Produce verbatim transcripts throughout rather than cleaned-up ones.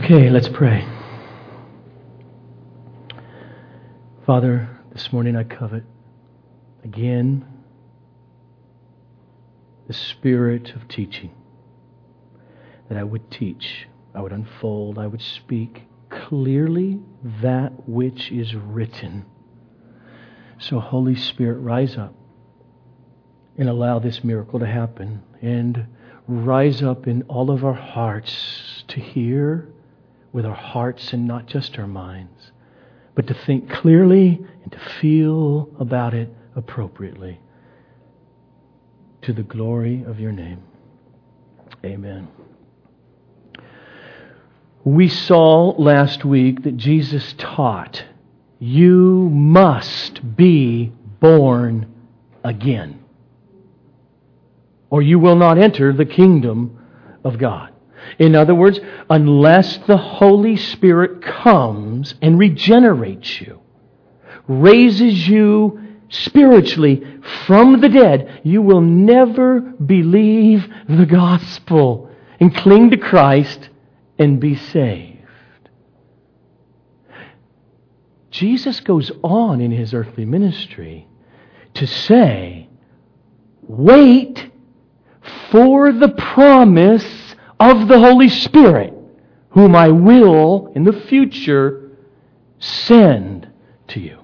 Okay, let's pray. Father, this morning I covet again the spirit of teaching, that I would teach, I would unfold, I would speak clearly that which is written. So Holy Spirit, rise up and allow this miracle to happen, and rise up in all of our hearts to hear with our hearts and not just our minds, but to think clearly and to feel about it appropriately, to the glory of your name. Amen. We saw last week that Jesus taught, you must be born again, or you will not enter the kingdom of God. In other words, unless the Holy Spirit comes and regenerates you, raises you spiritually from the dead, you will never believe the gospel and cling to Christ and be saved. Jesus goes on in his earthly ministry to say, wait for the promise of the Holy Spirit, whom I will in the future send to you.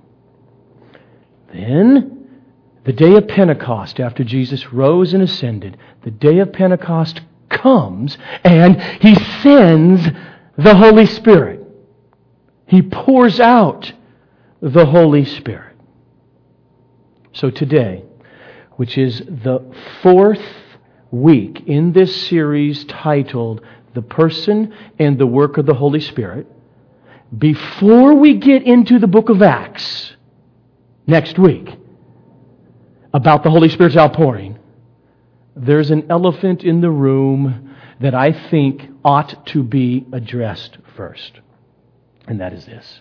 Then, the day of Pentecost, after Jesus rose and ascended, the day of Pentecost comes and He sends the Holy Spirit. He pours out the Holy Spirit. So today, which is the fourth week in this series titled The Person and the Work of the Holy Spirit, before we get into the book of Acts next week about the Holy Spirit's outpouring, there's an elephant in the room that I think ought to be addressed first. And that is this.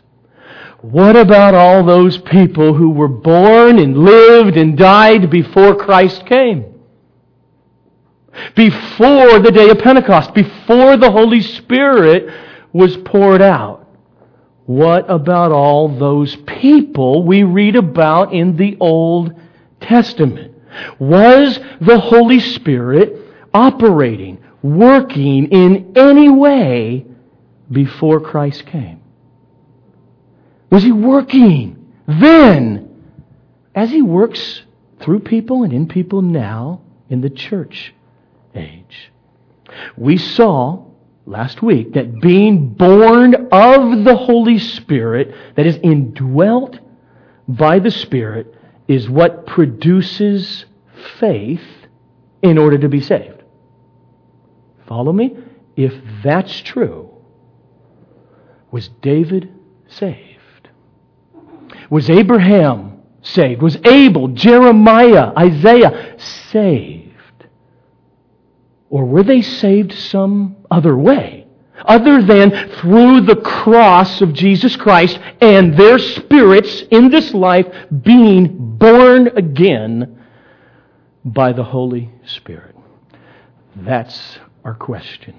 What about all those people who were born and lived and died before Christ came? Before the day of Pentecost, before the Holy Spirit was poured out. What about all those people we read about in the Old Testament? Was the Holy Spirit operating, working in any way before Christ came? Was He working then, as He works through people and in people now in the church age? We saw last week that being born of the Holy Spirit, that is indwelt by the Spirit, is what produces faith in order to be saved. Follow me? If that's true, was David saved? Was Abraham saved? Was Abel, Jeremiah, Isaiah saved? Or were they saved some other way, other than through the cross of Jesus Christ and their spirits in this life being born again by the Holy Spirit? That's our question.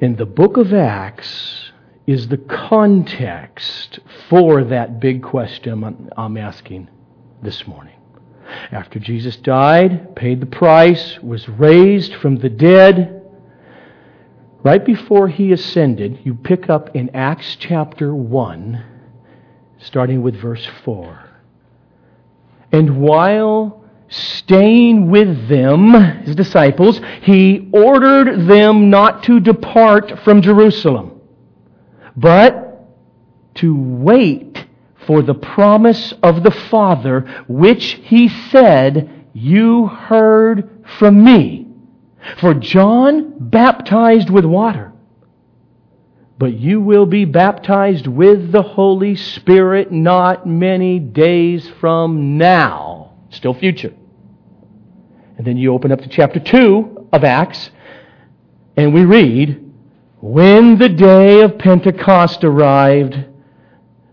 And the book of Acts is the context for that big question I'm asking this morning. After Jesus died, paid the price, was raised from the dead, right before He ascended, you pick up in Acts chapter one, starting with verse four. And while staying with them, His disciples, He ordered them not to depart from Jerusalem, but to wait for the promise of the Father, which He said, you heard from me. For John baptized with water, but you will be baptized with the Holy Spirit not many days from now. Still future. And then you open up to chapter two of Acts, and we read, when the day of Pentecost arrived,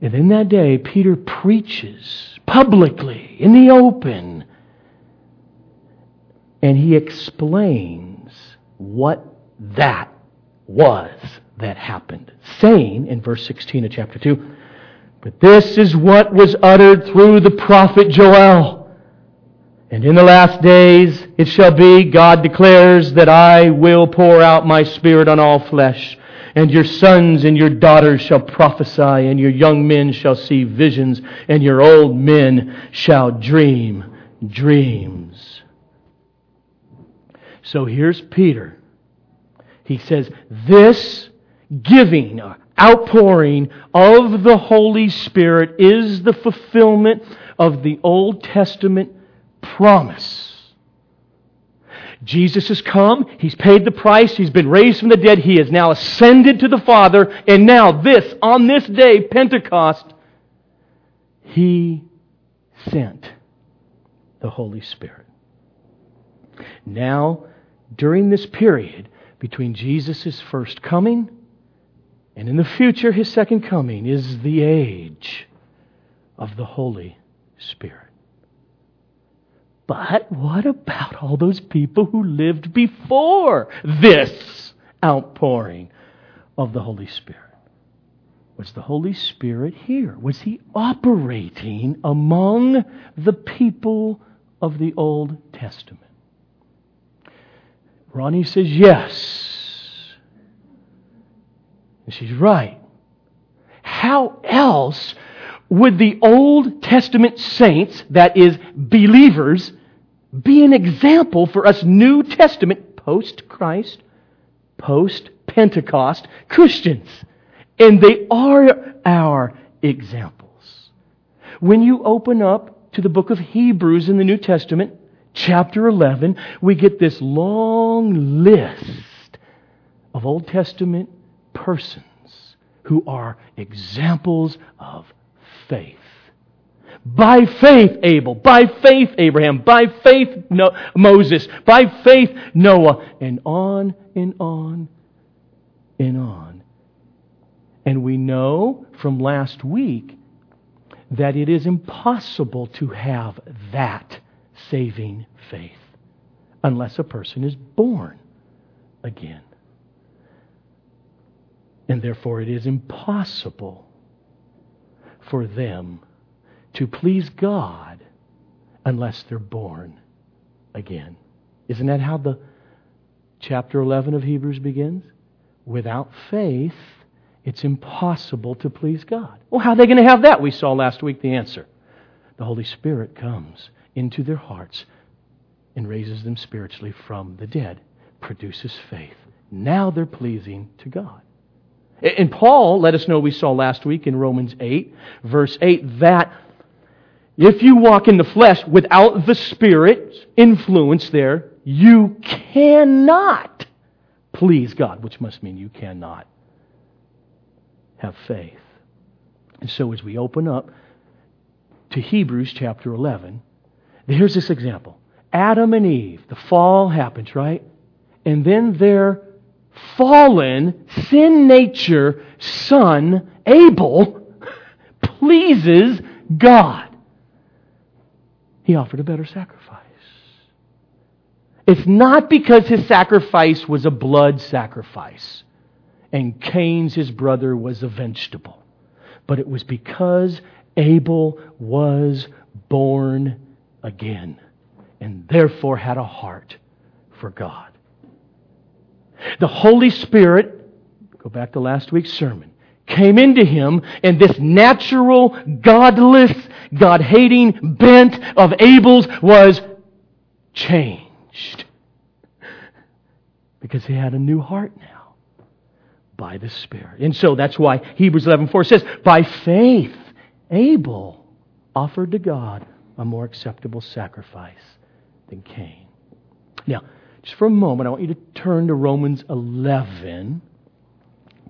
And in that day, Peter preaches publicly, in the open. And he explains what that was that happened, saying in verse sixteen of chapter two, "But this is what was uttered through the prophet Joel. And in the last days it shall be, God declares, that I will pour out my Spirit on all flesh. And your sons and your daughters shall prophesy, and your young men shall see visions, and your old men shall dream dreams." So here's Peter. He says, this giving, outpouring of the Holy Spirit is the fulfillment of the Old Testament promise. Jesus has come, He's paid the price, He's been raised from the dead, He has now ascended to the Father, and now this, on this day, Pentecost, He sent the Holy Spirit. Now, during this period between Jesus' first coming and in the future His second coming is the age of the Holy Spirit. But what about all those people who lived before this outpouring of the Holy Spirit? Was the Holy Spirit here? Was He operating among the people of the Old Testament? Ronnie says yes. And she's right. How else would the Old Testament saints, that is, believers, be an example for us New Testament, post-Christ, post-Pentecost Christians? And they are our examples. When you open up to the book of Hebrews in the New Testament, chapter eleven, we get this long list of Old Testament persons who are examples of faith. By faith Abel, by faith Abraham, by faith no- Moses, by faith Noah, and on and on and on. And we know from last week that it is impossible to have that saving faith unless a person is born again. And therefore it is impossible for them to please God unless they're born again. Isn't that how the chapter eleven of Hebrews begins? Without faith, it's impossible to please God. Well, how are they going to have that? We saw last week the answer. The Holy Spirit comes into their hearts and raises them spiritually from the dead, produces faith. Now they're pleasing to God. And Paul let us know, we saw last week in Romans eight, verse eight, that if you walk in the flesh without the Spirit's influence there, you cannot please God, which must mean you cannot have faith. And so as we open up to Hebrews chapter eleven, here's this example. Adam and Eve, the fall happens, right? And then they're fallen, sin nature, son, Abel, pleases God. He offered a better sacrifice. It's not because his sacrifice was a blood sacrifice and Cain's, his brother, was a vegetable. But it was because Abel was born again and therefore had a heart for God. The Holy Spirit, go back to last week's sermon, came into him, and this natural, godless, God-hating bent of Abel's was changed. Because he had a new heart now by the Spirit. And so that's why Hebrews eleven four says, by faith Abel offered to God a more acceptable sacrifice than Cain. Now, just for a moment, I want you to turn to Romans eleven.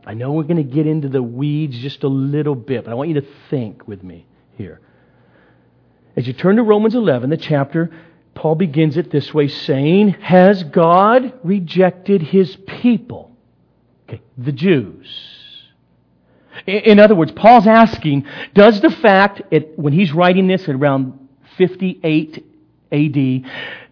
I know we're going to get into the weeds just a little bit, but I want you to think with me here. As you turn to Romans eleven, the chapter, Paul begins it this way, saying, has God rejected His people? Okay, the Jews. In other words, Paul's asking, does the fact, it, when he's writing this at around fifty-eight A D,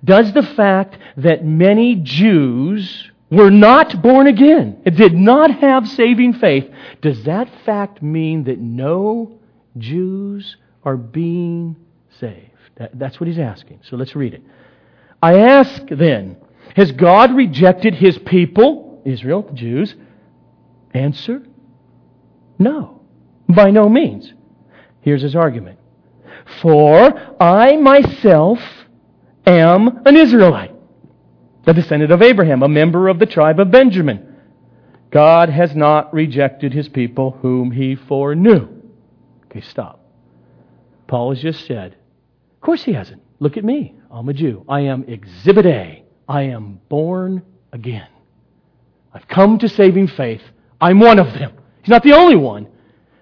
does the fact that many Jews were not born again, did not have saving faith, does that fact mean that no Jews are being saved? That, that's what he's asking. So let's read it. I ask then, has God rejected His people, Israel, the Jews? Answer, no, by no means. Here's his argument. For I myself am an Israelite, a descendant of Abraham, a member of the tribe of Benjamin. God has not rejected His people whom He foreknew. Okay, stop. Paul has just said, of course He hasn't. Look at me. I'm a Jew. I am Exhibit A. I am born again. I've come to saving faith. I'm one of them. He's not the only one,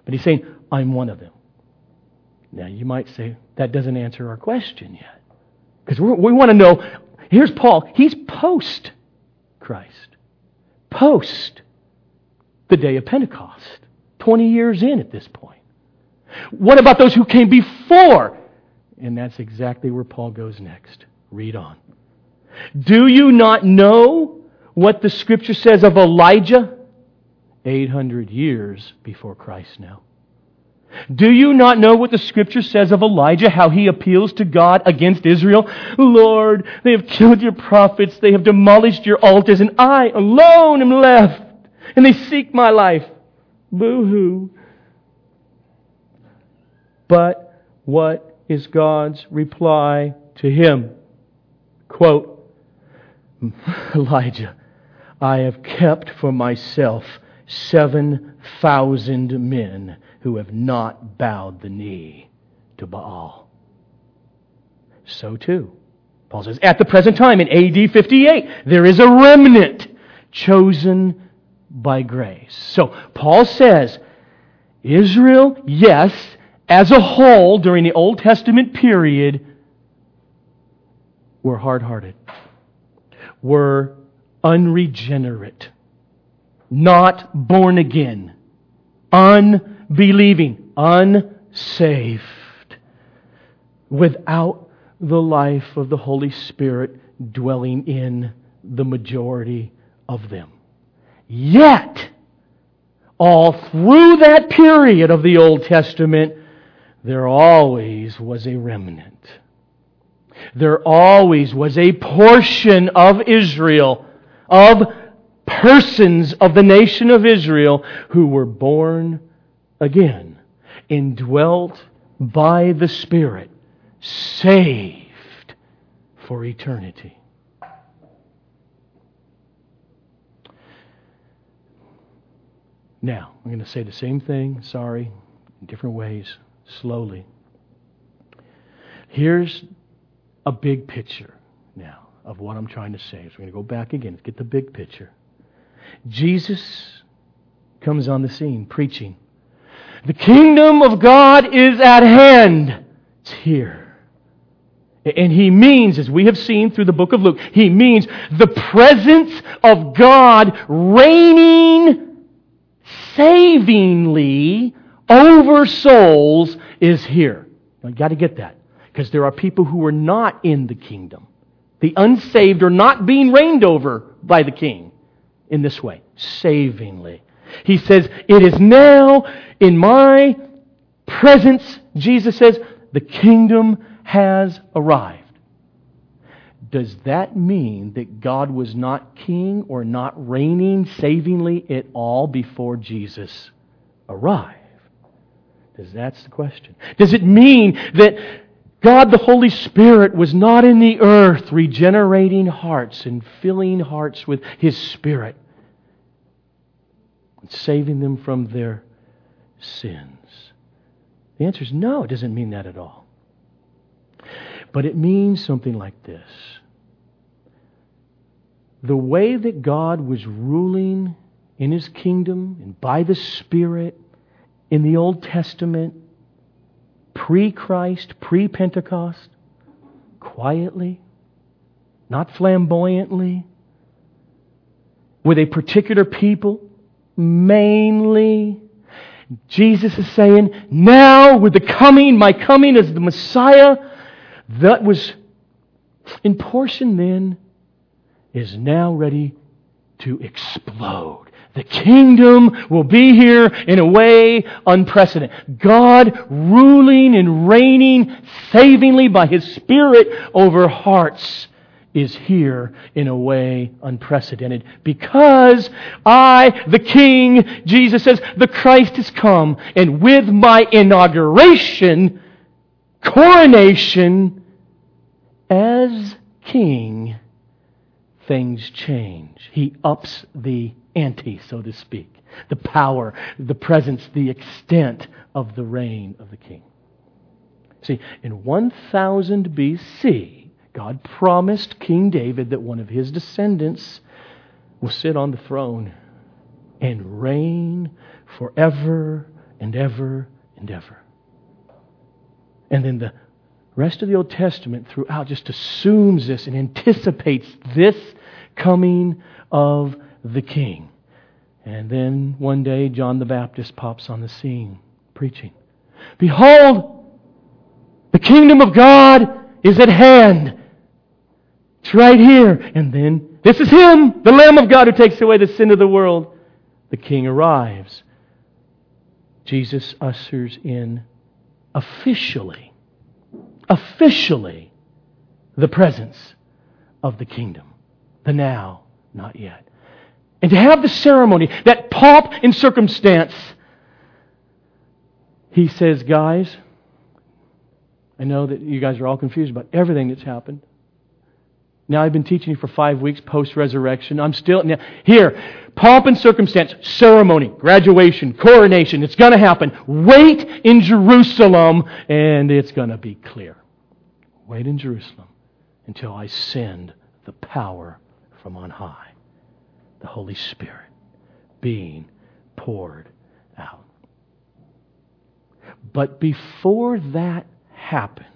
but he's saying, I'm one of them. Now, you might say, that doesn't answer our question yet. Because we want to know, here's Paul, he's post-Christ, post the day of Pentecost, twenty years in at this point. What about those who came before? And that's exactly where Paul goes next. Read on. Do you not know what the Scripture says of Elijah? eight hundred years before Christ now. Do you not know what the Scripture says of Elijah, how he appeals to God against Israel? Lord, they have killed your prophets, they have demolished your altars, and I alone am left, and they seek my life. Boo-hoo. But what is God's reply to him? Quote, Elijah, I have kept for myself Seven thousand men who have not bowed the knee to Baal. So too, Paul says, at the present time, in A D fifty-eight, there is a remnant chosen by grace. So Paul says, Israel, yes, as a whole, during the Old Testament period, were hard-hearted, were unregenerate, not born again, unbelieving, unsaved, without the life of the Holy Spirit dwelling in the majority of them. Yet, all through that period of the Old Testament, there always was a remnant. There always was a portion of Israel, of persons of the nation of Israel who were born again, indwelt by the Spirit, saved for eternity. Now, I'm going to say the same thing, sorry, in different ways, slowly. Here's a big picture now of what I'm trying to say. So we're going to go back again and get the big picture. Jesus comes on the scene preaching, the kingdom of God is at hand. It's here. And He means, as we have seen through the book of Luke, He means the presence of God reigning savingly over souls is here. Now, you've got to get that, because there are people who are not in the kingdom. The unsaved are not being reigned over by the king. In this way, savingly. He says, it is now in my presence, Jesus says, the kingdom has arrived. Does that mean that God was not king or not reigning savingly at all before Jesus arrived? Because that's the question. Does it mean that God the Holy Spirit was not in the earth regenerating hearts and filling hearts with His Spirit and saving them from their sins? The answer is no, it doesn't mean that at all. But it means something like this. The way that God was ruling in His kingdom and by the Spirit in the Old Testament, pre-Christ, pre-Pentecost, quietly, not flamboyantly, with a particular people, mainly, Jesus is saying, now with the coming, my coming as the Messiah, that was in portion then, is now ready to explode. The kingdom will be here in a way unprecedented. God ruling and reigning savingly by His Spirit over hearts is here in a way unprecedented. Because I, the King, Jesus says, the Christ has come, and with my inauguration, coronation, as King, things change. He ups the ante, so to speak. The power, the presence, the extent of the reign of the King. See, in one thousand B C, God promised King David that one of his descendants will sit on the throne and reign forever and ever and ever. And then the rest of the Old Testament throughout just assumes this and anticipates this coming of the King. And then one day John the Baptist pops on the scene preaching, "Behold, the kingdom of God is at hand. It's right here." And then, "This is Him, the Lamb of God who takes away the sin of the world." The King arrives. Jesus ushers in officially, officially the presence of the kingdom. The now, not yet. And to have the ceremony, that pomp and circumstance, He says, "Guys, I know that you guys are all confused about everything that's happened. Now I've been teaching you for five weeks post-resurrection. I'm still... Now, here, pomp and circumstance, ceremony, graduation, coronation. It's going to happen. Wait in Jerusalem, and it's going to be clear. Wait in Jerusalem until I send the power from on high, the Holy Spirit being poured out." But before that happened,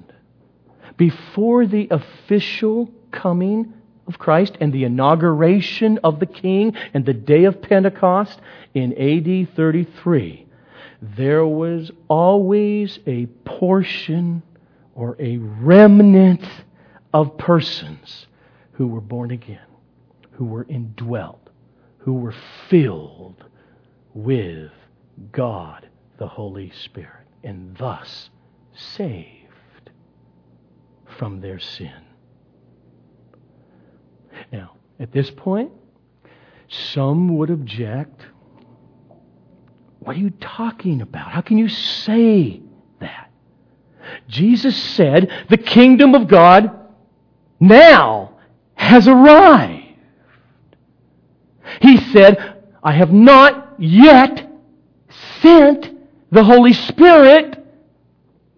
before the official coming of Christ and the inauguration of the King and the day of Pentecost in A D thirty-three, there was always a portion or a remnant of persons who were born again, who were indwelt, who were filled with God, the Holy Spirit, and thus saved from their sin. Now, at this point, some would object, "What are you talking about? How can you say that? Jesus said the kingdom of God now has arrived. He said, I have not yet sent the Holy Spirit,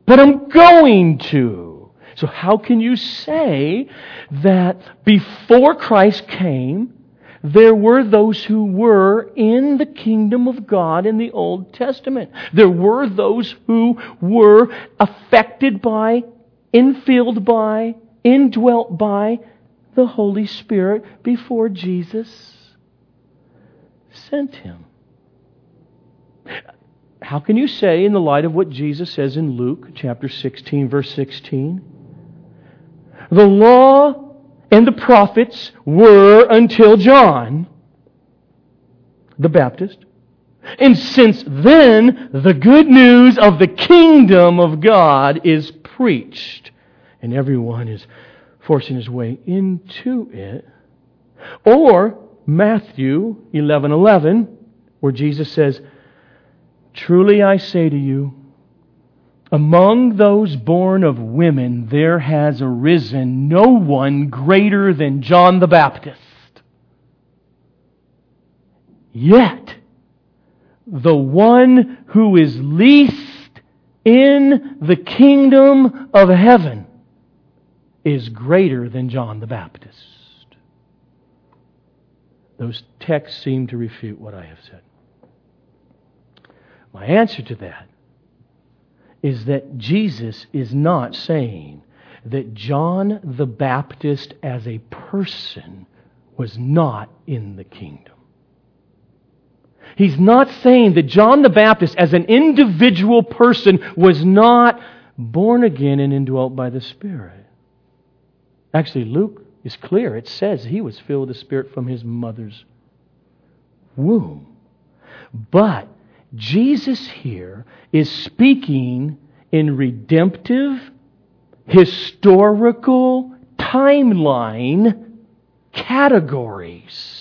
but I'm going to." So how can you say that before Christ came, there were those who were in the kingdom of God in the Old Testament? There were those who were affected by, infilled by, indwelt by the Holy Spirit before Jesus sent Him. How can you say, in the light of what Jesus says in Luke chapter sixteen, verse sixteen, "The law and the prophets were until John the Baptist, and since then the good news of the kingdom of God is preached, and everyone is forcing his way into it"? Or Matthew eleven eleven, where Jesus says, "Truly I say to you, among those born of women, there has arisen no one greater than John the Baptist. Yet, the one who is least in the kingdom of heaven is greater than John the Baptist. Those texts seem to refute what I have said. My answer to that is that Jesus is not saying that John the Baptist as a person was not in the kingdom. He's not saying that John the Baptist as an individual person was not born again and indwelt by the Spirit. Actually, Luke is clear. It says he was filled with the Spirit from his mother's womb. But Jesus here is speaking in redemptive, historical timeline categories.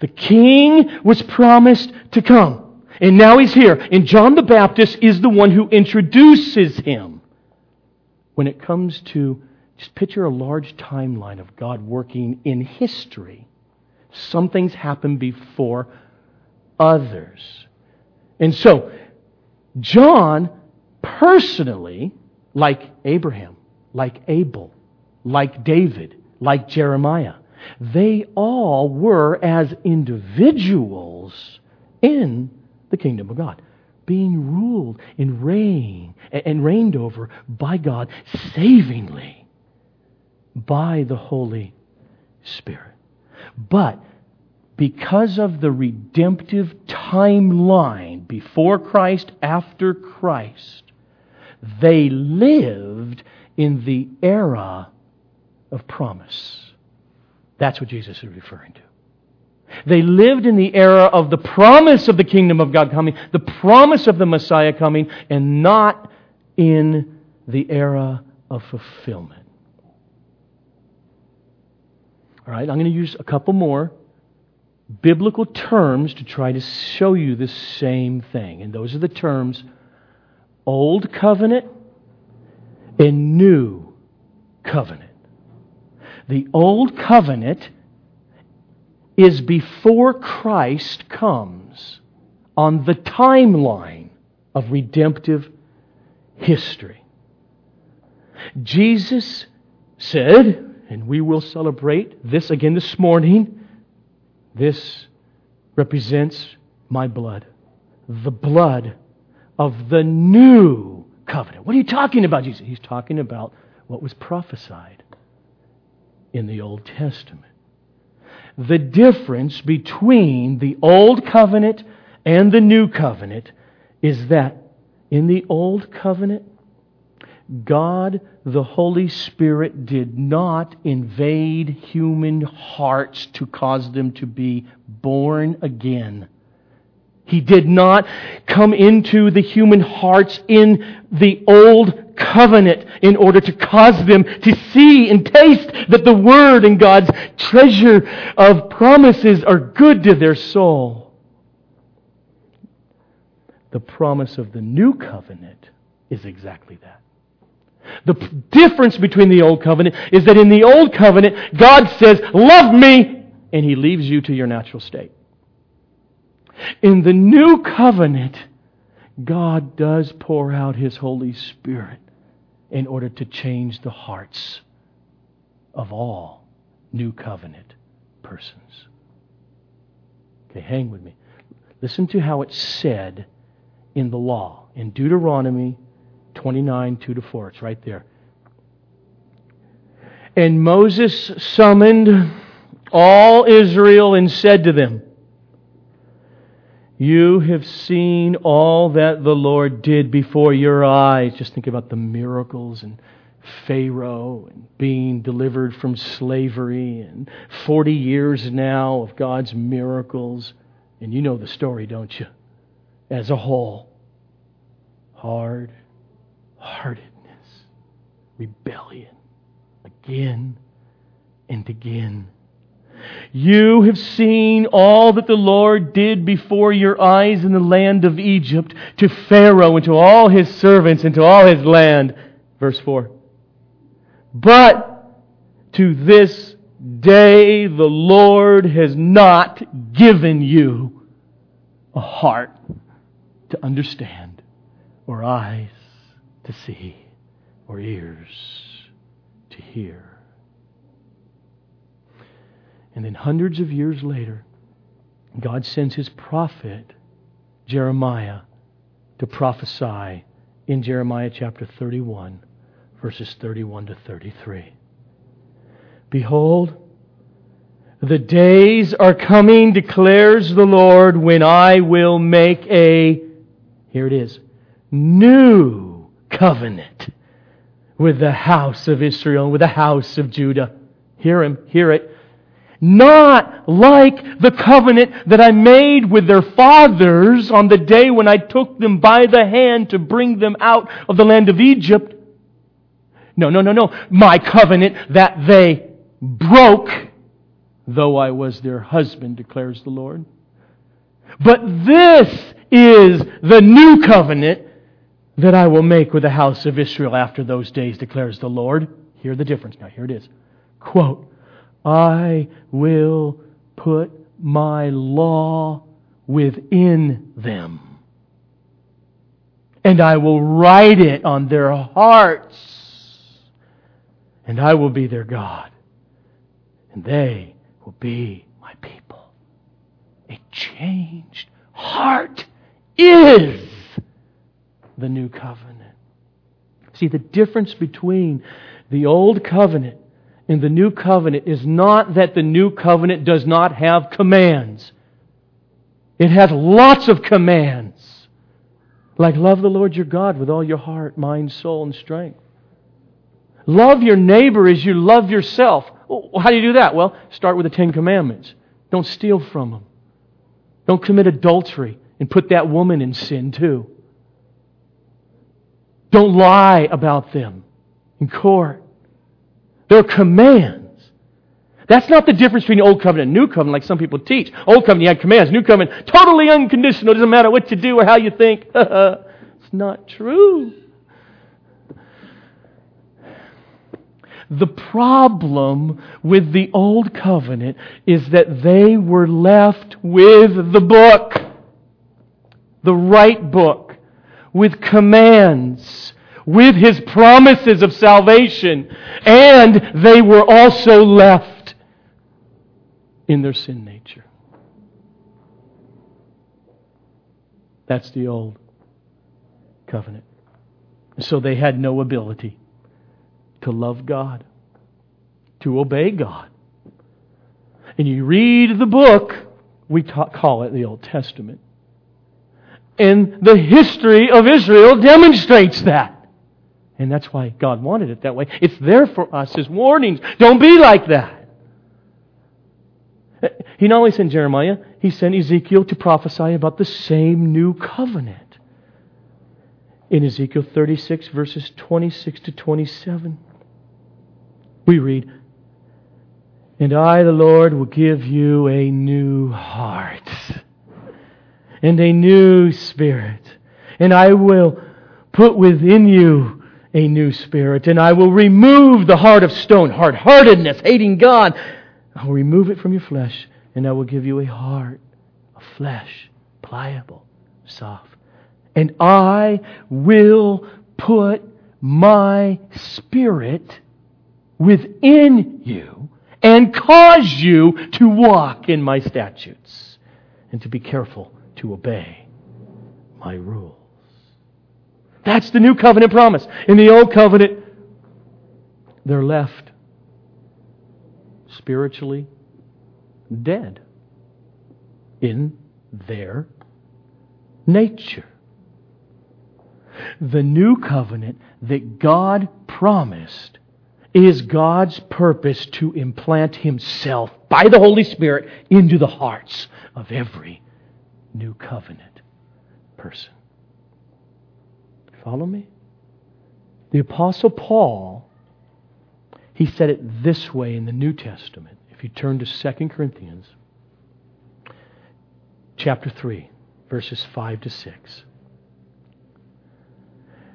The king was promised to come, and now he's here. And John the Baptist is the one who introduces him. When it comes to, just picture a large timeline of God working in history. Some things happen before others. And so, John personally, like Abraham, like Abel, like David, like Jeremiah, they all were as individuals in the kingdom of God, being ruled and reigned, and reigned over by God savingly by the Holy Spirit. But because of the redemptive timeline before Christ, after Christ, they lived in the era of promise. That's what Jesus is referring to. They lived in the era of the promise of the kingdom of God coming, the promise of the Messiah coming, and not in the era of fulfillment. All right, I'm going to use a couple more biblical terms to try to show you the same thing. And those are the terms Old Covenant and New Covenant. The Old Covenant is before Christ comes on the timeline of redemptive history. Jesus said, and we will celebrate this again this morning, this represents my blood, the blood of the new covenant. What are you talking about, Jesus? He's talking about what was prophesied in the Old Testament. The difference between the Old Covenant and the New Covenant is that in the Old Covenant, God, the Holy Spirit, did not invade human hearts to cause them to be born again. He did not come into the human hearts in the Old Covenant in order to cause them to see and taste that the Word and God's treasure of promises are good to their soul. The promise of the New Covenant is exactly that. The p- difference between the Old Covenant is that in the Old Covenant, God says, "Love me," and He leaves you to your natural state. In the New Covenant, God does pour out His Holy Spirit in order to change the hearts of all New Covenant persons. Okay, hang with me. Listen to how it's said in the law. In Deuteronomy twenty-nine, two to four. It's right there. And Moses summoned all Israel and said to them, "You have seen all that the Lord did before your eyes." Just think about the miracles and Pharaoh and being delivered from slavery and forty years now of God's miracles. And you know the story, don't you? As a whole. Hard-heartedness, rebellion, again and again. "You have seen all that the Lord did before your eyes in the land of Egypt, to Pharaoh and to all his servants and to all his land." Verse four. "But to this day the Lord has not given you a heart to understand, or eyes to see, or ears to hear. And then hundreds of years later, God sends his prophet, Jeremiah, to prophesy in Jeremiah chapter thirty-one, verses thirty-one to thirty-three. Behold, the days are coming, declares the Lord, when I will make a, here it is, new covenant with the house of Israel and with the house of Judah. Hear him, hear it. Not like the covenant that I made with their fathers on the day when I took them by the hand to bring them out of the land of Egypt. No, no, no, no. My covenant that they broke, though I was their husband, declares the Lord. But this is the new covenant that I will make with the house of Israel after those days, declares the Lord. Hear the difference. Now, here it is. Quote, I will put my law within them, and I will write it on their hearts, and I will be their God, and they will be my people. A changed heart is the new covenant. See, the difference between the old covenant and the new covenant is not that the new covenant does not have commands. It has lots of commands. Like love the Lord your God with all your heart, mind, soul, and strength. Love your neighbor as you love yourself. How do you do that? Well, start with the Ten Commandments. Don't steal from them. Don't commit adultery and put that woman in sin too. Don't lie about them in court. They're commands. That's not the difference between Old Covenant and New Covenant, like some people teach. Old Covenant, you had commands. New Covenant, totally unconditional. It doesn't matter what you do or how you think. It's not true. The problem with the Old Covenant is that they were left with the book, the right book, with commands, with His promises of salvation, and they were also left in their sin nature. That's the old covenant. So they had no ability to love God, to obey God. And you read the book, we ta- call it the Old Testament, and the history of Israel demonstrates that. And that's why God wanted it that way. It's there for us as warnings. Don't be like that. He not only sent Jeremiah, He sent Ezekiel to prophesy about the same new covenant. In Ezekiel thirty-six, verses twenty-six to twenty-seven, we read, and I, the Lord, will give you a new heart and a new spirit, and I will put within you a new spirit, and I will remove the heart of stone, hard-heartedness, hating God. I will remove it from your flesh, and I will give you a heart of flesh, pliable, soft. And I will put my spirit within you and cause you to walk in my statutes and to be careful to obey my rules. That's the new covenant promise. In the old covenant, they're left spiritually dead in their nature. The new covenant that God promised is God's purpose to implant Himself by the Holy Spirit into the hearts of every new covenant person. Follow me? The Apostle Paul, he said it this way in the New Testament. If you turn to Second Corinthians, chapter three, verses five to six.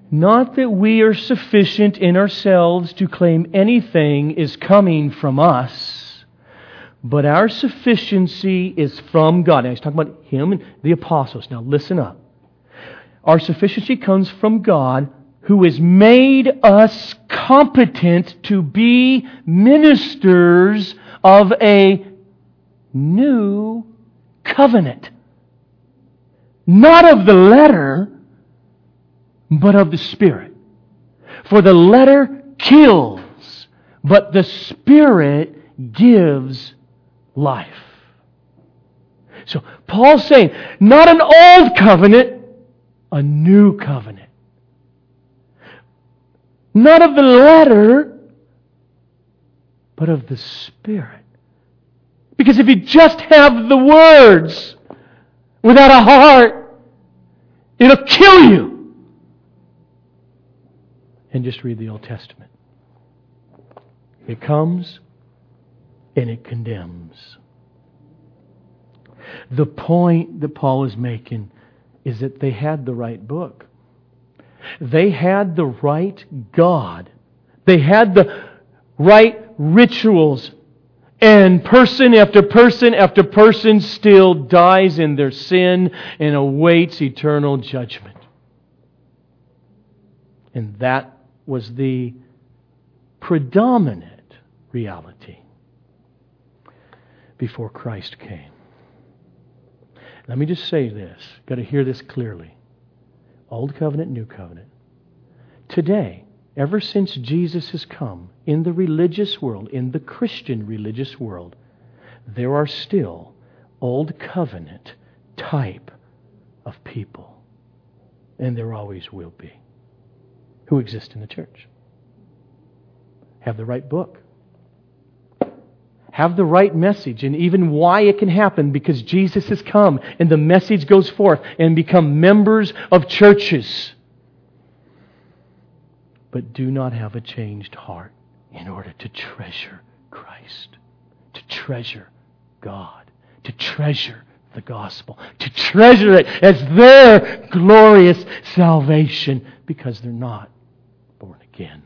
Not that we are sufficient in ourselves to claim anything is coming from us, but our sufficiency is from God. Now he's talking about him and the apostles. Now listen up. Our sufficiency comes from God, who has made us competent to be ministers of a new covenant. Not of the letter, but of the Spirit. For the letter kills, but the Spirit gives life. So Paul's saying, not an old covenant, a new covenant. Not of the letter, but of the Spirit. Because if you just have the words without a heart, it'll kill you. And just read the Old Testament. It comes and it condemns. The point that Paul is making is that they had the right book. They had the right God. They had the right rituals. And person after person after person still dies in their sin and awaits eternal judgment. And that was the predominant reality before Christ came. Let me just say this. You've got to hear this clearly. Old covenant, new covenant. Today, ever since Jesus has come, in the religious world, in the Christian religious world, there are still old covenant type of people. And there always will be. Who exist in the church. Have the right book. Have the right message, and even why it can happen, because Jesus has come and the message goes forth and become members of churches. But do not have a changed heart in order to treasure Christ, to treasure God, to treasure the gospel, to treasure it as their glorious salvation, because they're not born again.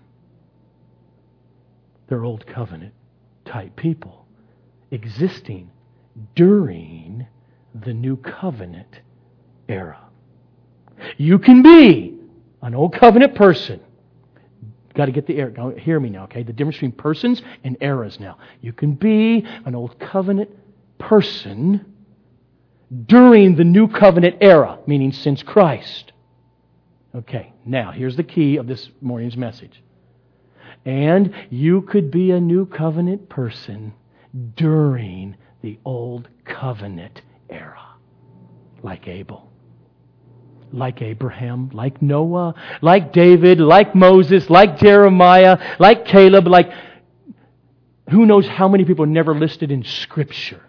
They're old covenant type people existing during the new covenant era. You can be an old covenant person. Got to get the era. Now, hear me now, okay? The difference between persons and eras now. You can be an old covenant person during the new covenant era, meaning since Christ. Okay, now here's the key of this morning's message. And you could be a new covenant person during the old covenant era. Like Abel, like Abraham, like Noah, like David, like Moses, like Jeremiah, like Caleb, like who knows how many people are never listed in Scripture.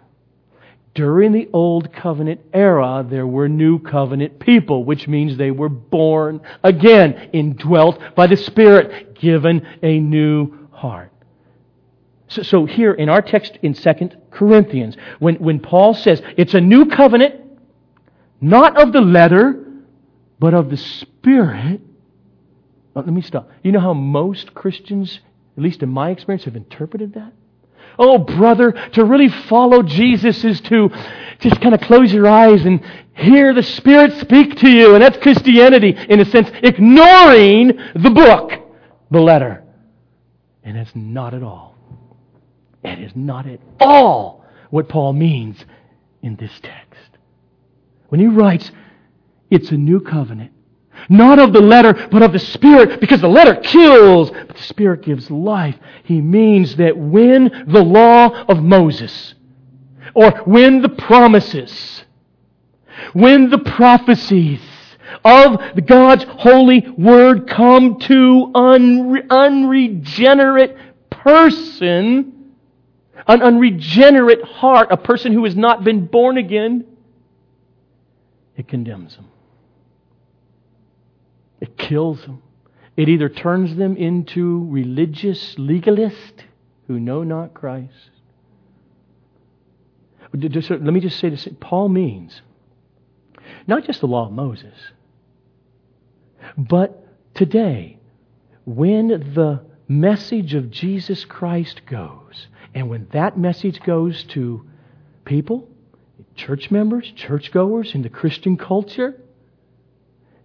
During the old covenant era, there were new covenant people, which means they were born again, indwelt by the Spirit, given a new heart. So, so here in our text in Second Corinthians, when, when Paul says it's a new covenant, not of the letter, but of the Spirit. Oh, let me stop. You know how most Christians, at least in my experience, have interpreted that? Oh, brother, to really follow Jesus is to just kind of close your eyes and hear the Spirit speak to you. And that's Christianity, in a sense, ignoring the book, the letter. And that's not at all. That is not at all what Paul means in this text. When he writes, it's a new covenant, not of the letter, but of the Spirit, because the letter kills, but the Spirit gives life. He means that when the law of Moses, or when the promises, when the prophecies of God's holy Word come to an unregenerate person, an unregenerate heart, a person who has not been born again, it condemns them. It kills them. It either turns them into religious legalists who know not Christ. Let me just say this. Paul means not just the law of Moses, but today, when the message of Jesus Christ goes, and when that message goes to people, church members, churchgoers in the Christian culture,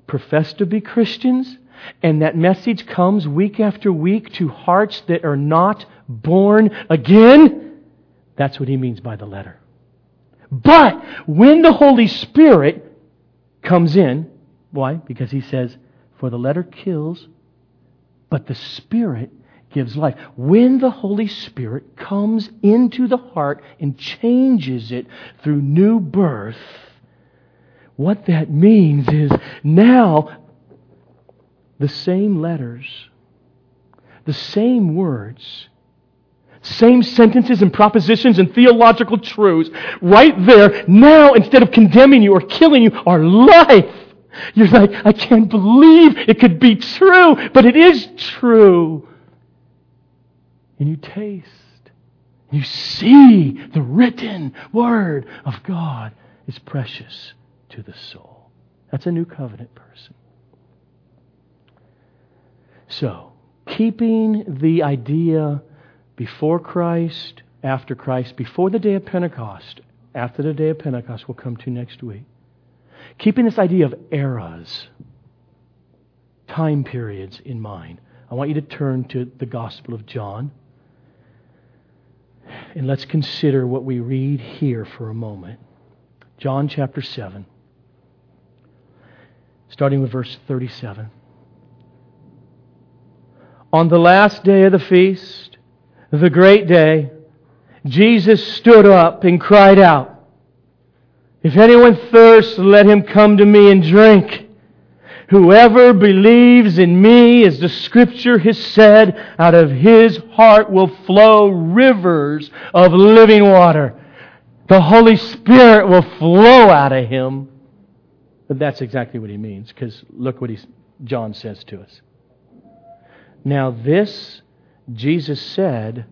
profess to be Christians, And that message comes week after week to hearts that are not born again. That's what he means by the letter. But when the Holy Spirit comes in, why? Because he says, for the letter kills, but the Spirit gives life. When the Holy Spirit comes into the heart and changes it through new birth, what that means is now the same letters, the same words, same sentences and propositions and theological truths right there, now instead of condemning you or killing you, are life. You're like, I can't believe it could be true, but it is true. And you taste, you see the written Word of God is precious to the soul. That's a new covenant person. So, keeping the idea before Christ, after Christ, before the day of Pentecost, after the day of Pentecost we'll come to next week. Keeping this idea of eras, time periods in mind, I want you to turn to the Gospel of John. And let's consider what we read here for a moment. John chapter seven, starting with verse thirty-seven. On the last day of the feast, the great day, Jesus stood up and cried out, "If anyone thirsts, let him come to me and drink. Whoever believes in me, as the Scripture has said, out of his heart will flow rivers of living water." The Holy Spirit will flow out of him. But that's exactly what he means, because look what he's, John says to us. Now this Jesus said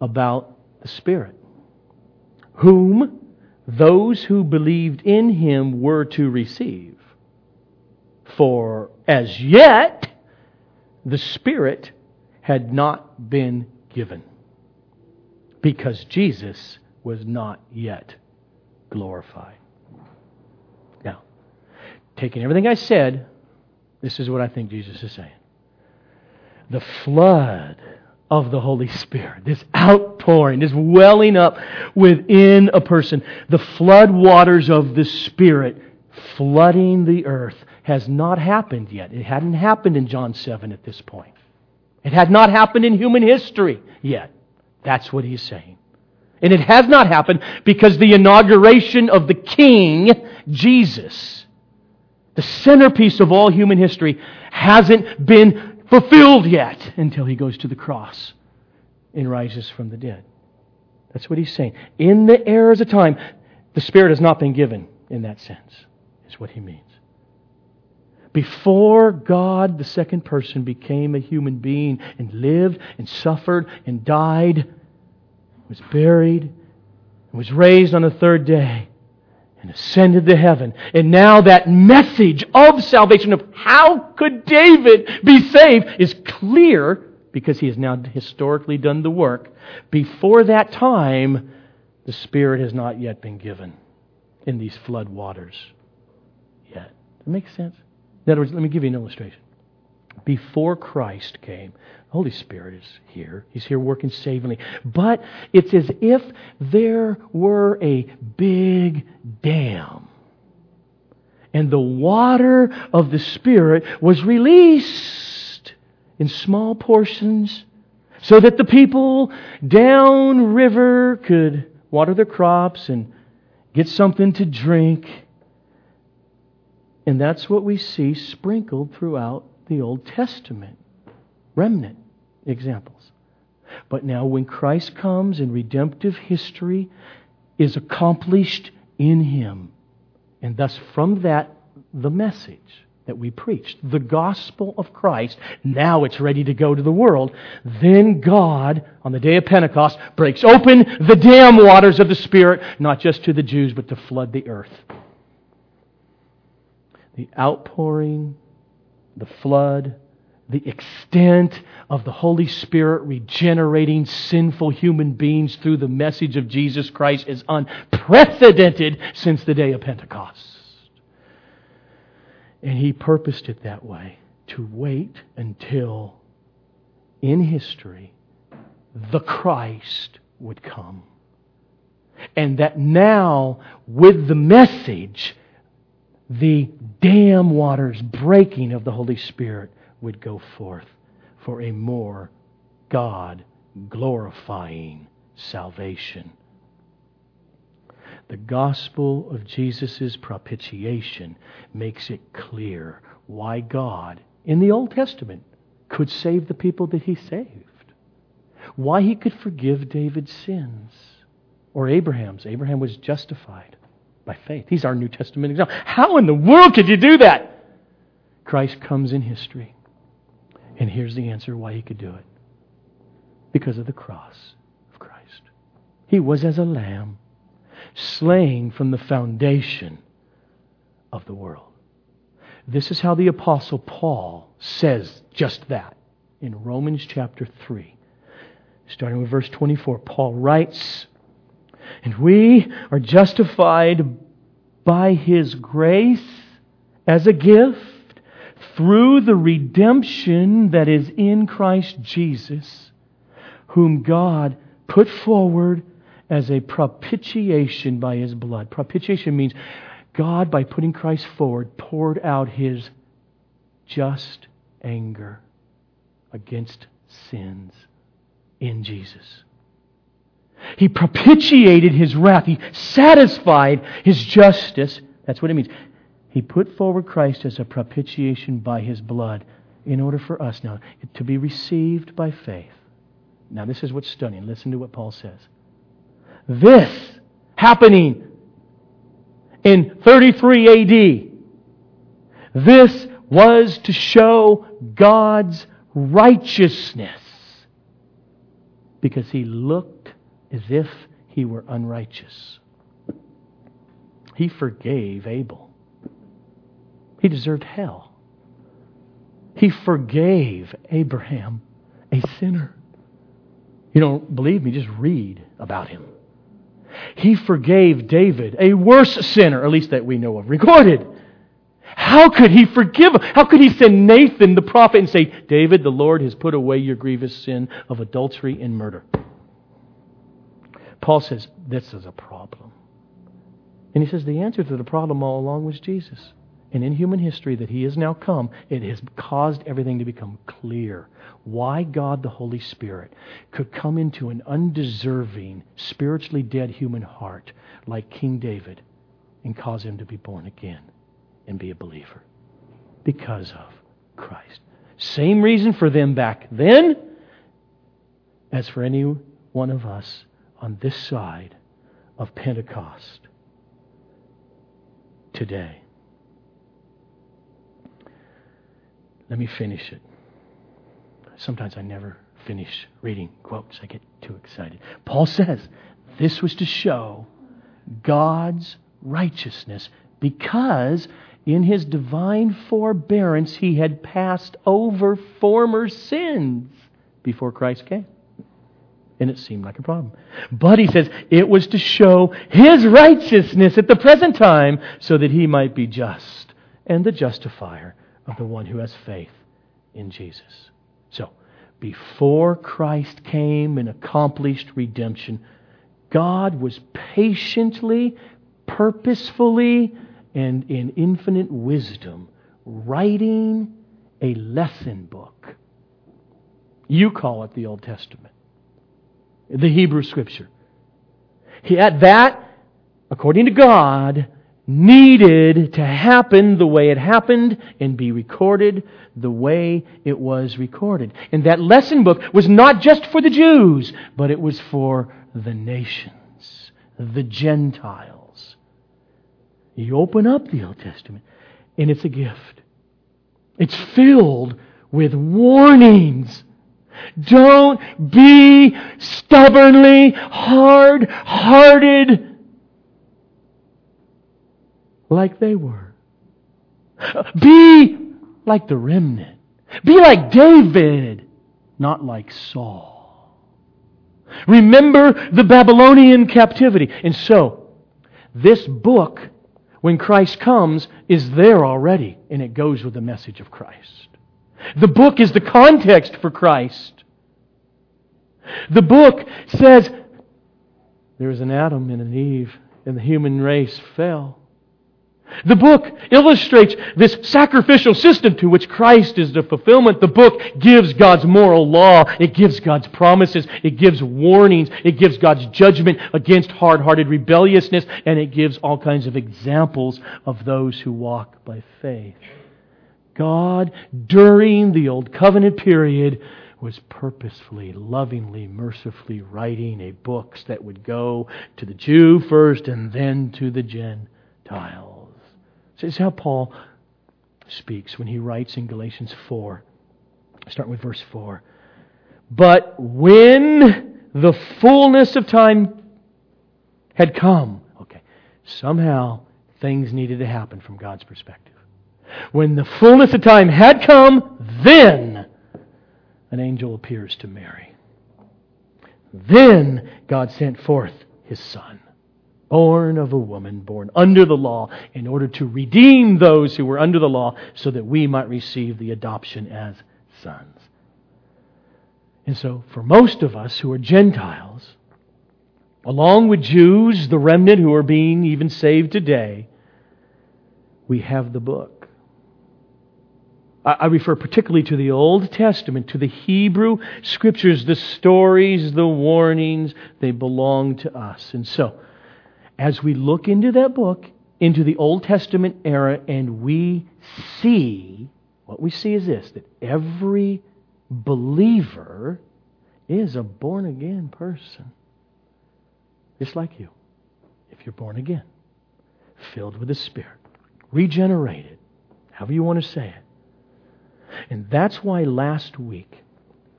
about the Spirit, whom those who believed in Him were to receive. For as yet, the Spirit had not been given, because Jesus was not yet glorified. Now, taking everything I said, this is what I think Jesus is saying. The flood of the Holy Spirit, this outpouring, this welling up within a person, the flood waters of the Spirit flooding the earth has not happened yet. It hadn't happened in John seven at this point. It had not happened in human history yet. That's what he's saying. And it has not happened because the inauguration of the King, Jesus, the centerpiece of all human history, hasn't been fulfilled yet until He goes to the cross and rises from the dead. That's what He's saying. In the eras of time, the Spirit has not been given in that sense, is what He means. Before God, the second person, became a human being and lived and suffered and died, was buried, and was raised on the third day, and ascended to heaven. And now that message of salvation, of how could David be saved, is clear because he has now historically done the work. Before that time, the Spirit has not yet been given in these flood waters yet. Does that make sense? In other words, let me give you an illustration. Before Christ came, the Holy Spirit is here. He's here working savingly. But it's as if there were a big dam, and the water of the Spirit was released in small portions so that the people down river could water their crops and get something to drink. And that's what we see sprinkled throughout the Old Testament, remnant examples. But now when Christ comes and redemptive history is accomplished in Him, and thus from that, the message that we preached, the gospel of Christ, now it's ready to go to the world, then God, on the day of Pentecost, breaks open the dam waters of the Spirit, not just to the Jews, but to flood the earth. The outpouring, the flood, the extent of the Holy Spirit regenerating sinful human beings through the message of Jesus Christ is unprecedented since the day of Pentecost. And He purposed it that way to wait until in history the Christ would come. And that now, with the message, the dam waters breaking of the Holy Spirit would go forth for a more God-glorifying salvation. The gospel of Jesus' propitiation makes it clear why God, in the Old Testament, could save the people that He saved. Why He could forgive David's sins. Or Abraham's. Abraham was justified by faith. He's our New Testament example. How in the world could you do that? Christ comes in history. And here's the answer why He could do it. Because of the cross of Christ. He was as a lamb, slain from the foundation of the world. This is how the Apostle Paul says just that in Romans chapter three. Starting with verse twenty-four, Paul writes, "And we are justified by His grace as a gift through the redemption that is in Christ Jesus, whom God put forward as a propitiation by His blood." Propitiation means God, by putting Christ forward, poured out His just anger against sins in Jesus. He propitiated His wrath. He satisfied His justice. That's what it means. He put forward Christ as a propitiation by His blood in order for us now to be received by faith. Now this is what's stunning. Listen to what Paul says. This happening in thirty-three A D, this was to show God's righteousness because He looked as if He were unrighteous. He forgave Abel. He deserved hell. He forgave Abraham, a sinner. You don't believe me? Just read about him. He forgave David, a worse sinner, at least that we know of recorded. How could He forgive him? How could He send Nathan the prophet and say, "David, the Lord has put away your grievous sin of adultery and murder"? Paul says, this is a problem. And he says the answer to the problem all along was Jesus. And in human history that He has now come, it has caused everything to become clear. Why God the Holy Spirit could come into an undeserving, spiritually dead human heart like King David and cause him to be born again and be a believer. Because of Christ. Same reason for them back then as for any one of us on this side of Pentecost today. Let me finish it. Sometimes I never finish reading quotes. I get too excited. Paul says, this was to show God's righteousness because in His divine forbearance He had passed over former sins before Christ came. And it seemed like a problem. But he says it was to show His righteousness at the present time so that He might be just and the justifier of the one who has faith in Jesus. So, before Christ came and accomplished redemption, God was patiently, purposefully, and in infinite wisdom writing a lesson book. You call it the Old Testament. The Hebrew Scripture. Yet that, according to God, needed to happen the way it happened and be recorded the way it was recorded. And that lesson book was not just for the Jews, but it was for the nations, the Gentiles. You open up the Old Testament, and it's a gift. It's filled with warnings. Don't be stubbornly hard-hearted like they were. Be like the remnant. Be like David, not like Saul. Remember the Babylonian captivity. And so, this book, when Christ comes, is there already, and it goes with the message of Christ. The book is the context for Christ. The book says there was an Adam and an Eve, and the human race fell. The book illustrates this sacrificial system to which Christ is the fulfillment. The book gives God's moral law. It gives God's promises. It gives warnings. It gives God's judgment against hard-hearted rebelliousness. And it gives all kinds of examples of those who walk by faith. God, during the Old Covenant period, was purposefully, lovingly, mercifully writing a book that would go to the Jew first and then to the Gentile. This is how Paul speaks when he writes in Galatians four. Start with verse four. But when the fullness of time had come, okay, somehow things needed to happen from God's perspective. When the fullness of time had come, then an angel appears to Mary. Then God sent forth His Son, born of a woman, born under the law, in order to redeem those who were under the law, so that we might receive the adoption as sons. And so, for most of us who are Gentiles, along with Jews, the remnant who are being even saved today, we have the book. I refer particularly to the Old Testament, to the Hebrew Scriptures, the stories, the warnings, they belong to us. And so, as we look into that book, into the Old Testament era, and we see, what we see is this, that every believer is a born-again person. Just like you, if you're born again, filled with the Spirit, regenerated, however you want to say it. And that's why last week,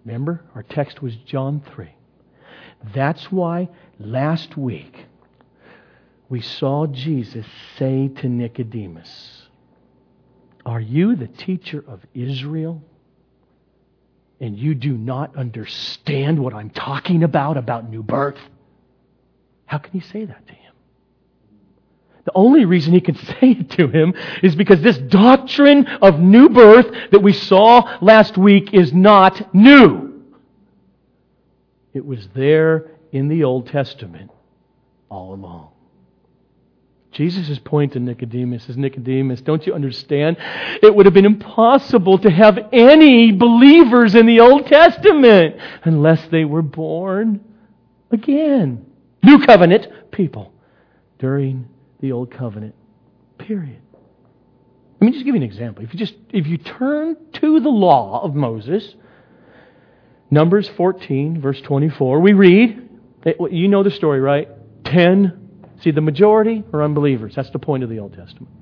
remember, our text was John three. That's why last week, we saw Jesus say to Nicodemus, "Are you the teacher of Israel, and you do not understand what I'm talking about, about new birth?" How can he say that to him? The only reason he could say it to him is because this doctrine of new birth that we saw last week is not new. It was there in the Old Testament all along. Jesus' point to Nicodemus is, Nicodemus, don't you understand? It would have been impossible to have any believers in the Old Testament unless they were born again. New covenant people during the Old Covenant period. Let me just give you an example. If you just if you turn to the law of Moses, Numbers fourteen, verse twenty-four, we read, you know the story, right? Ten See, the majority are unbelievers. That's the point of the Old Testament.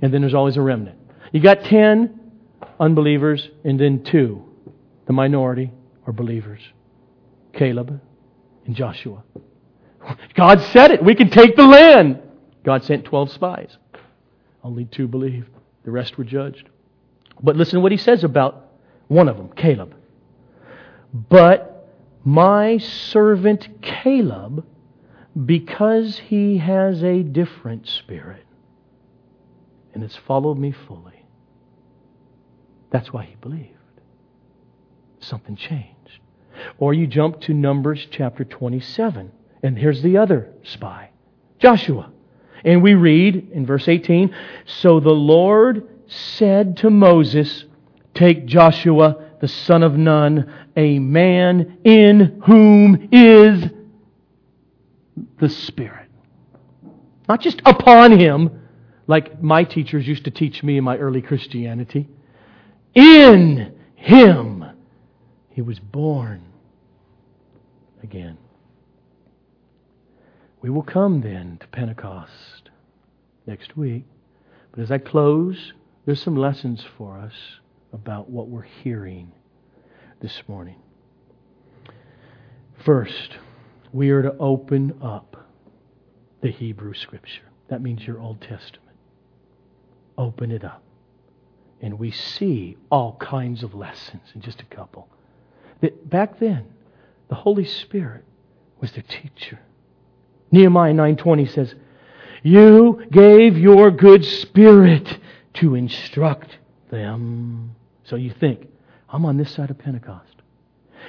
And then there's always a remnant. You got ten unbelievers, and then two, the minority, are believers. Caleb and Joshua. God said it. We can take the land. God sent twelve spies. Only two believed. The rest were judged. But listen to what he says about one of them, Caleb. But my servant Caleb, because he has a different spirit, and it's followed me fully. That's why he believed. Something changed. Or you jump to Numbers chapter twenty-seven, and here's the other spy, Joshua. And we read in verse eighteen, so the Lord said to Moses, take Joshua, the son of Nun, a man in whom is the Spirit. Not just upon him, like my teachers used to teach me in my early Christianity. In him, he was born again. We will come then to Pentecost next week. But as I close, there's some lessons for us about what we're hearing this morning. First, we are to open up the Hebrew Scripture. That means your Old Testament. Open it up. And we see all kinds of lessons in just a couple. That back then, the Holy Spirit was their teacher. Nehemiah nine twenty says, you gave your good Spirit to instruct them, So you think, I'm on this side of Pentecost.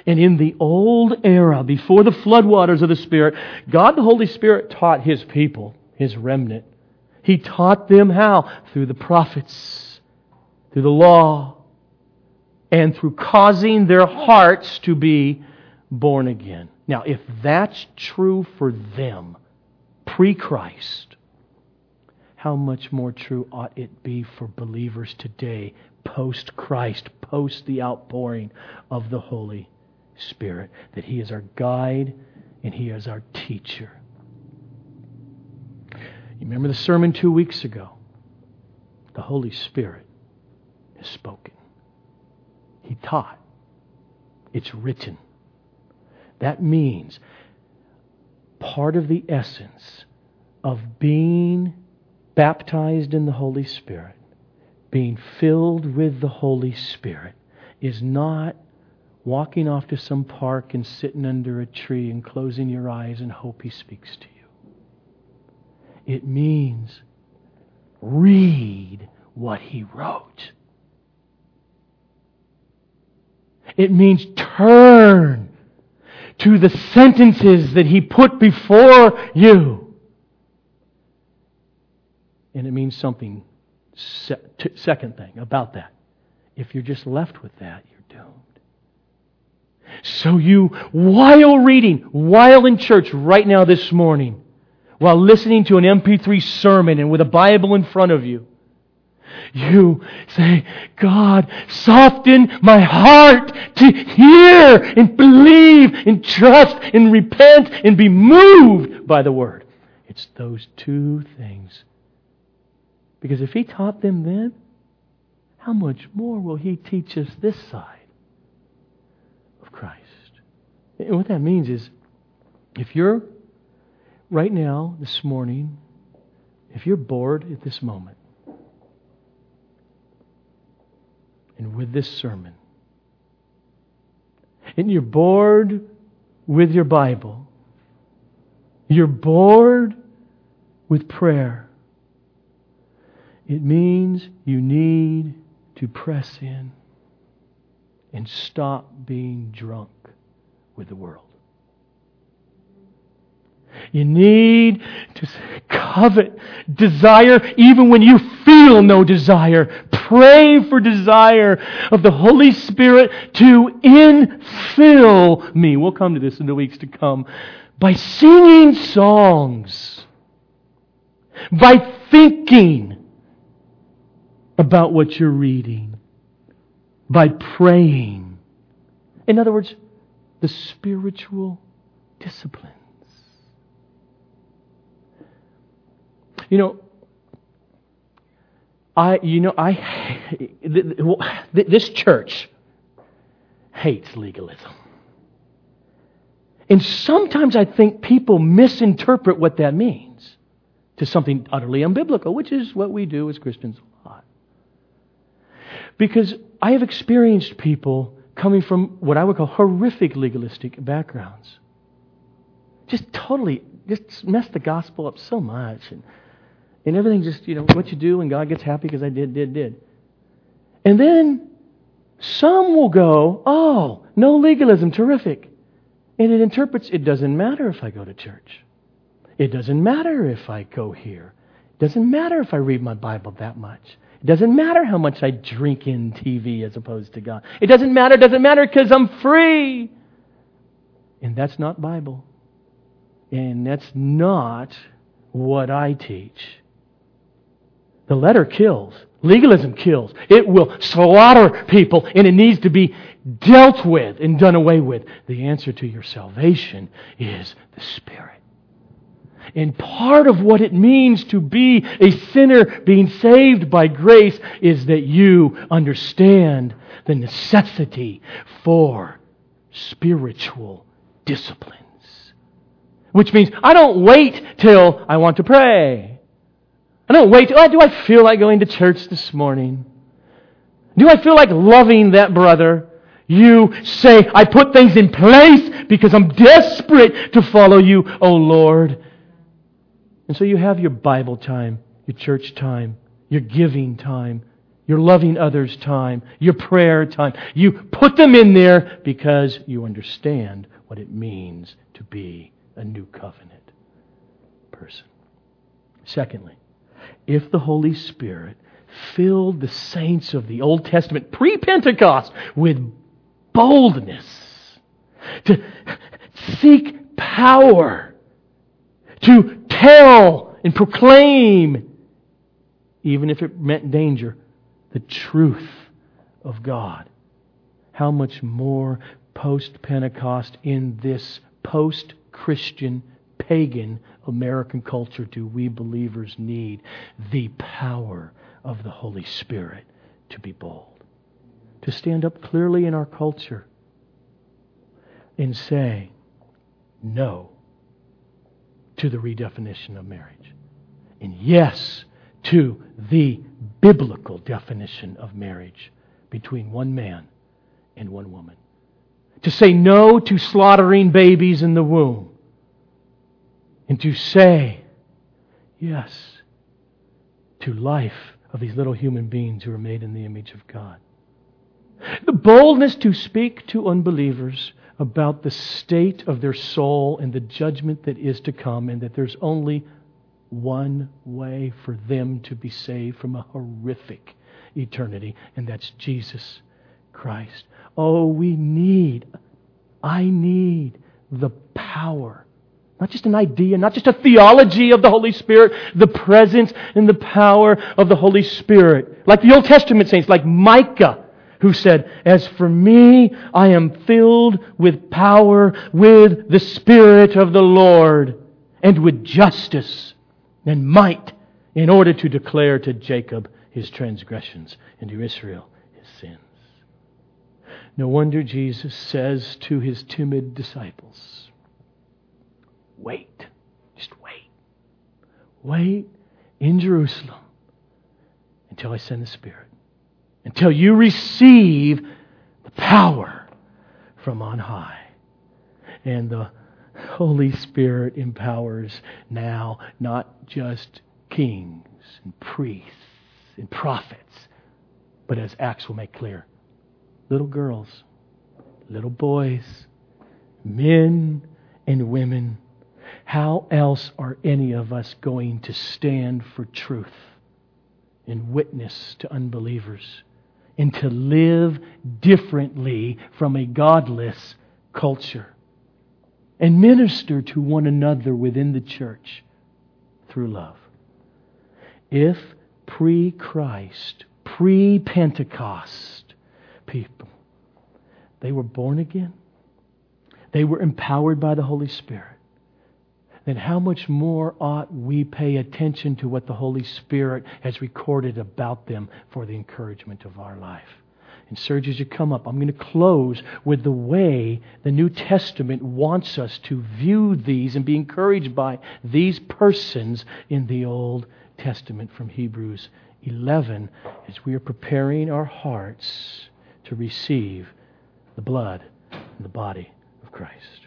And in the old era, before the floodwaters of the Spirit, God the Holy Spirit taught His people, His remnant. He taught them how? Through the prophets, through the law, and through causing their hearts to be born again. Now, if that's true for them, pre-Christ, how much more true ought it be for believers today, post-Christ, post the outpouring of the Holy Spirit, that He is our guide and He is our teacher. You remember the sermon two weeks ago? The Holy Spirit has spoken. He taught. It's written. That means part of the essence of being baptized in the Holy Spirit, being filled with the Holy Spirit, is not walking off to some park and sitting under a tree and closing your eyes and hope He speaks to you. It means read what He wrote. It means turn to the sentences that He put before you. And it means something, se- t- second thing about that. If you're just left with that, you're doomed. So you, while reading, while in church right now this morning, while listening to an M P three sermon and with a Bible in front of you, you say, God, soften my heart to hear and believe and trust and repent and be moved by the Word. It's those two things. Because if He taught them then, how much more will He teach us this side of Christ? And what that means is, if you're right now, this morning, if you're bored at this moment, and with this sermon, and you're bored with your Bible, you're bored with prayer, it means you need to press in and stop being drunk with the world. You need to covet, desire, even when you feel no desire. Pray for desire of the Holy Spirit to infill me. We'll come to this in the weeks to come. By singing songs, by thinking about what you're reading, by praying. In other words, the spiritual disciplines. You know, I you know I this church hates legalism. And sometimes I think people misinterpret what that means to something utterly unbiblical, which is what we do as Christians a lot. Because I have experienced people coming from what I would call horrific legalistic backgrounds. Just totally, just mess the gospel up so much. And, and everything just, you know, what you do and God gets happy because I did, did, did. And then some will go, oh, no legalism, terrific. And it interprets, it doesn't matter if I go to church. It doesn't matter if I go here. It doesn't matter if I read my Bible that much. It doesn't matter how much I drink in T V as opposed to God. It doesn't matter, it doesn't matter because I'm free. And that's not Bible. And that's not what I teach. The letter kills. Legalism kills. It will slaughter people, and it needs to be dealt with and done away with. The answer to your salvation is the Spirit. And part of what it means to be a sinner being saved by grace is that you understand the necessity for spiritual discipline. Which means I don't wait till I want to pray. I don't wait, oh, do I feel like going to church this morning? Do I feel like loving that brother? You say, I put things in place because I'm desperate to follow you, O Lord. And so you have your Bible time, your church time, your giving time, your loving others time, your prayer time. You put them in there because you understand what it means to be a new covenant person. Secondly, if the Holy Spirit filled the saints of the Old Testament pre-Pentecost with boldness to seek power, to tell and proclaim, even if it meant danger, the truth of God, how much more post-Pentecost in this post-Christian, pagan American culture do we believers need the power of the Holy Spirit to be bold, to stand up clearly in our culture and say no to the redefinition of marriage and yes to the biblical definition of marriage between one man and one woman. To say no to slaughtering babies in the womb. And to say yes to life of these little human beings who are made in the image of God. The boldness to speak to unbelievers about the state of their soul and the judgment that is to come, and that there's only one way for them to be saved from a horrific eternity, and that's Jesus Christ. Oh, we need, I need the power. Not just an idea, not just a theology of the Holy Spirit, the presence and the power of the Holy Spirit. Like the Old Testament saints, like Micah, who said, "As for me, I am filled with power, with the Spirit of the Lord, and with justice and might, in order to declare to Jacob his transgressions and to Israel his sins." No wonder Jesus says to his timid disciples, wait, just wait. Wait in Jerusalem until I send the Spirit, until you receive the power from on high. And the Holy Spirit empowers now not just kings and priests and prophets, but as Acts will make clear, little girls, little boys, men and women. How else are any of us going to stand for truth and witness to unbelievers and to live differently from a godless culture? And minister to one another within the church through love. If pre-Christ, pre-Pentecost people, they were born again, they were empowered by the Holy Spirit, then how much more ought we pay attention to what the Holy Spirit has recorded about them for the encouragement of our life? And Serge, as you come up, I'm going to close with the way the New Testament wants us to view these and be encouraged by these persons in the Old Testament from Hebrews eleven, as we are preparing our hearts to receive the blood and the body of Christ.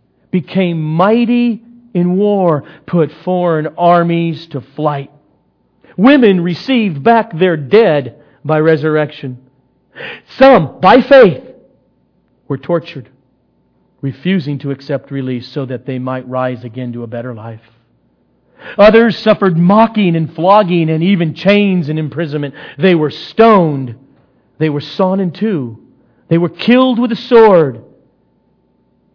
became mighty in war, put foreign armies to flight. Women received back their dead by resurrection. Some, by faith, were tortured, refusing to accept release so that they might rise again to a better life. Others suffered mocking and flogging and even chains and imprisonment. They were stoned. They were sawn in two. They were killed with a sword.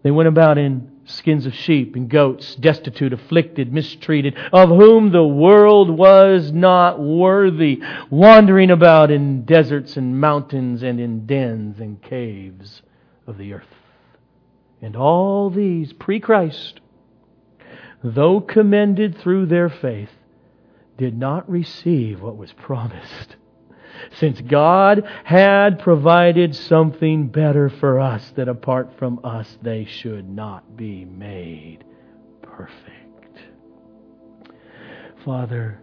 They went about in skins of sheep and goats, destitute, afflicted, mistreated, of whom the world was not worthy, wandering about in deserts and mountains and in dens and caves of the earth. And all these, pre-Christ, though commended through their faith, did not receive what was promised, since God had provided something better for us, that apart from us they should not be made perfect. Father,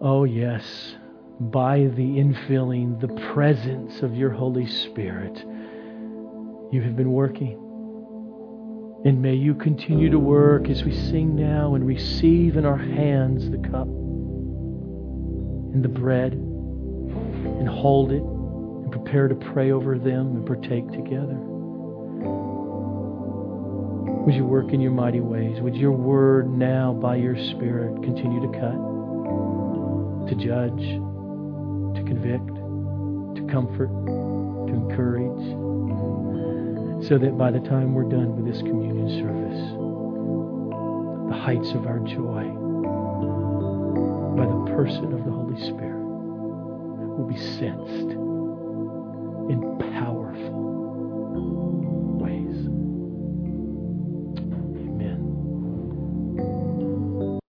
oh yes, by the infilling, the presence of your Holy Spirit, you have been working. And may you continue to work as we sing now and receive in our hands the cup and the bread and hold it and prepare to pray over them and partake together. Would you work in your mighty ways? Would your word now by your Spirit continue to cut, to judge, to convict, to comfort, to encourage, so that by the time we're done with this communion service, the heights of our joy by the person of the Holy Spirit will be sensed in power.